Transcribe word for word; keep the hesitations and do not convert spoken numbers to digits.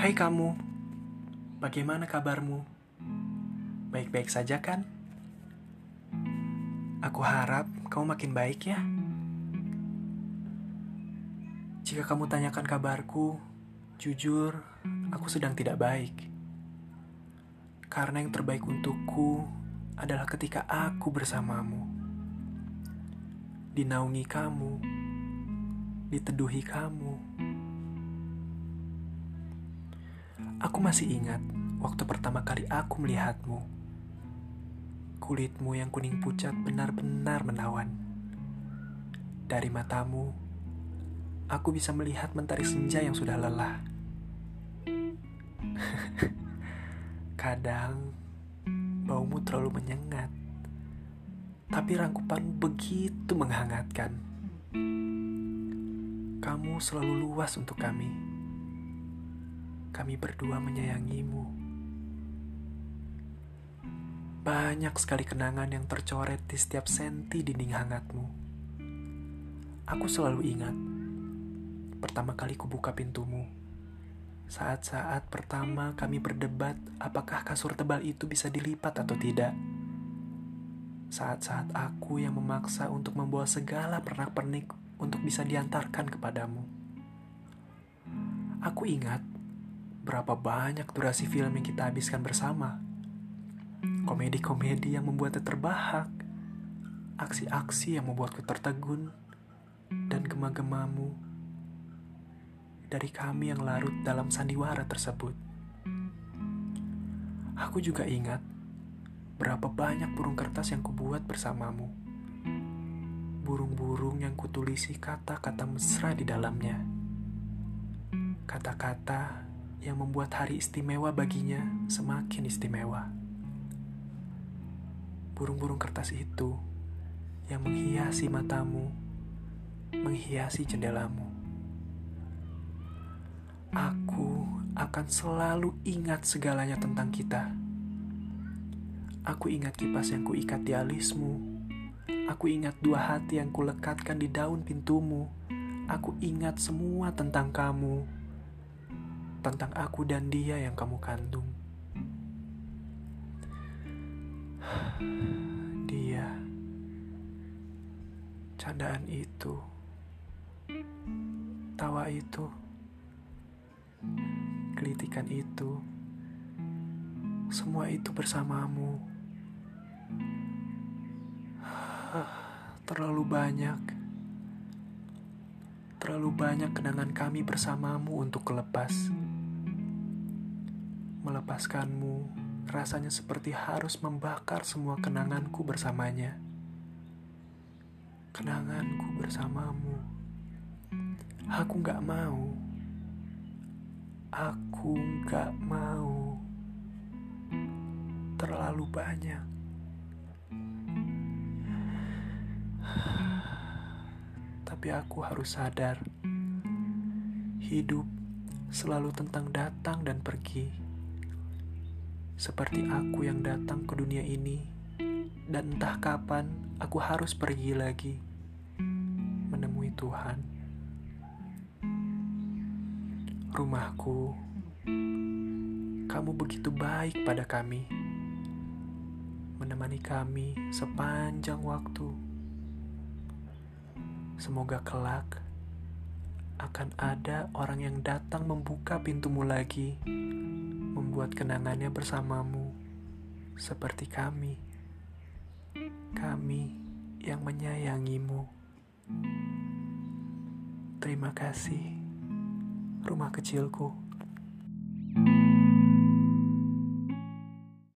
Hai kamu, bagaimana kabarmu? Baik-baik saja kan? Aku harap kamu makin baik ya. Jika kamu tanyakan kabarku, jujur, aku sedang tidak baik. Karena yang terbaik untukku adalah ketika aku bersamamu. Dinaungi kamu, diteduhi kamu. Aku masih ingat waktu pertama kali aku melihatmu. Kulitmu yang kuning pucat benar-benar menawan. Dari matamu, aku bisa melihat mentari senja yang sudah lelah. Kadang, baumu terlalu menyengat, tapi rangkupanmu begitu menghangatkan. Kamu selalu luas untuk kami. Kami berdua menyayangimu. Banyak sekali kenangan yang tercoret di setiap senti dinding hangatmu. Aku selalu ingat pertama kali kubuka pintumu, saat-saat pertama kami berdebat apakah kasur tebal itu bisa dilipat atau tidak, saat-saat aku yang memaksa untuk membawa segala pernak-pernik untuk bisa diantarkan kepadamu. Aku ingat berapa banyak durasi film yang kita habiskan bersama, komedi-komedi yang membuatnya terbahak, aksi-aksi yang membuatku tertegun, dan gema-gemamu dari kami yang larut dalam sandiwara tersebut. Aku juga ingat berapa banyak burung kertas yang kubuat bersamamu. Burung-burung yang kutulisi kata-kata mesra di dalamnya. Kata-kata yang membuat hari istimewa baginya semakin istimewa. Burung-burung kertas itu yang menghiasi matamu, menghiasi jendelamu. Aku akan selalu ingat segalanya tentang kita. Aku ingat kipas yang kuikat di alismu. Aku ingat dua hati yang kulekatkan di daun pintumu. Aku ingat semua tentang kamu, tentang aku dan dia yang kamu kandung. Dia, candaan itu, tawa itu, kelitikan itu, semua itu bersamamu. Terlalu banyak Terlalu banyak kenangan kami bersamamu untuk kelepas. Melepaskanmu rasanya seperti harus membakar semua kenanganku bersamanya. Kenanganku bersamamu. Aku gak mau Aku gak mau. Terlalu banyak Tapi aku harus sadar, hidup selalu tentang datang dan pergi. Seperti aku yang datang ke dunia ini, dan entah kapan aku harus pergi lagi menemui Tuhan. Rumahku, kamu begitu baik pada kami, menemani kami sepanjang waktu. Semoga kelak akan ada orang yang datang membuka pintumu lagi, membuat kenangannya bersamamu, seperti kami, kami yang menyayangimu. Terima kasih, rumah kecilku.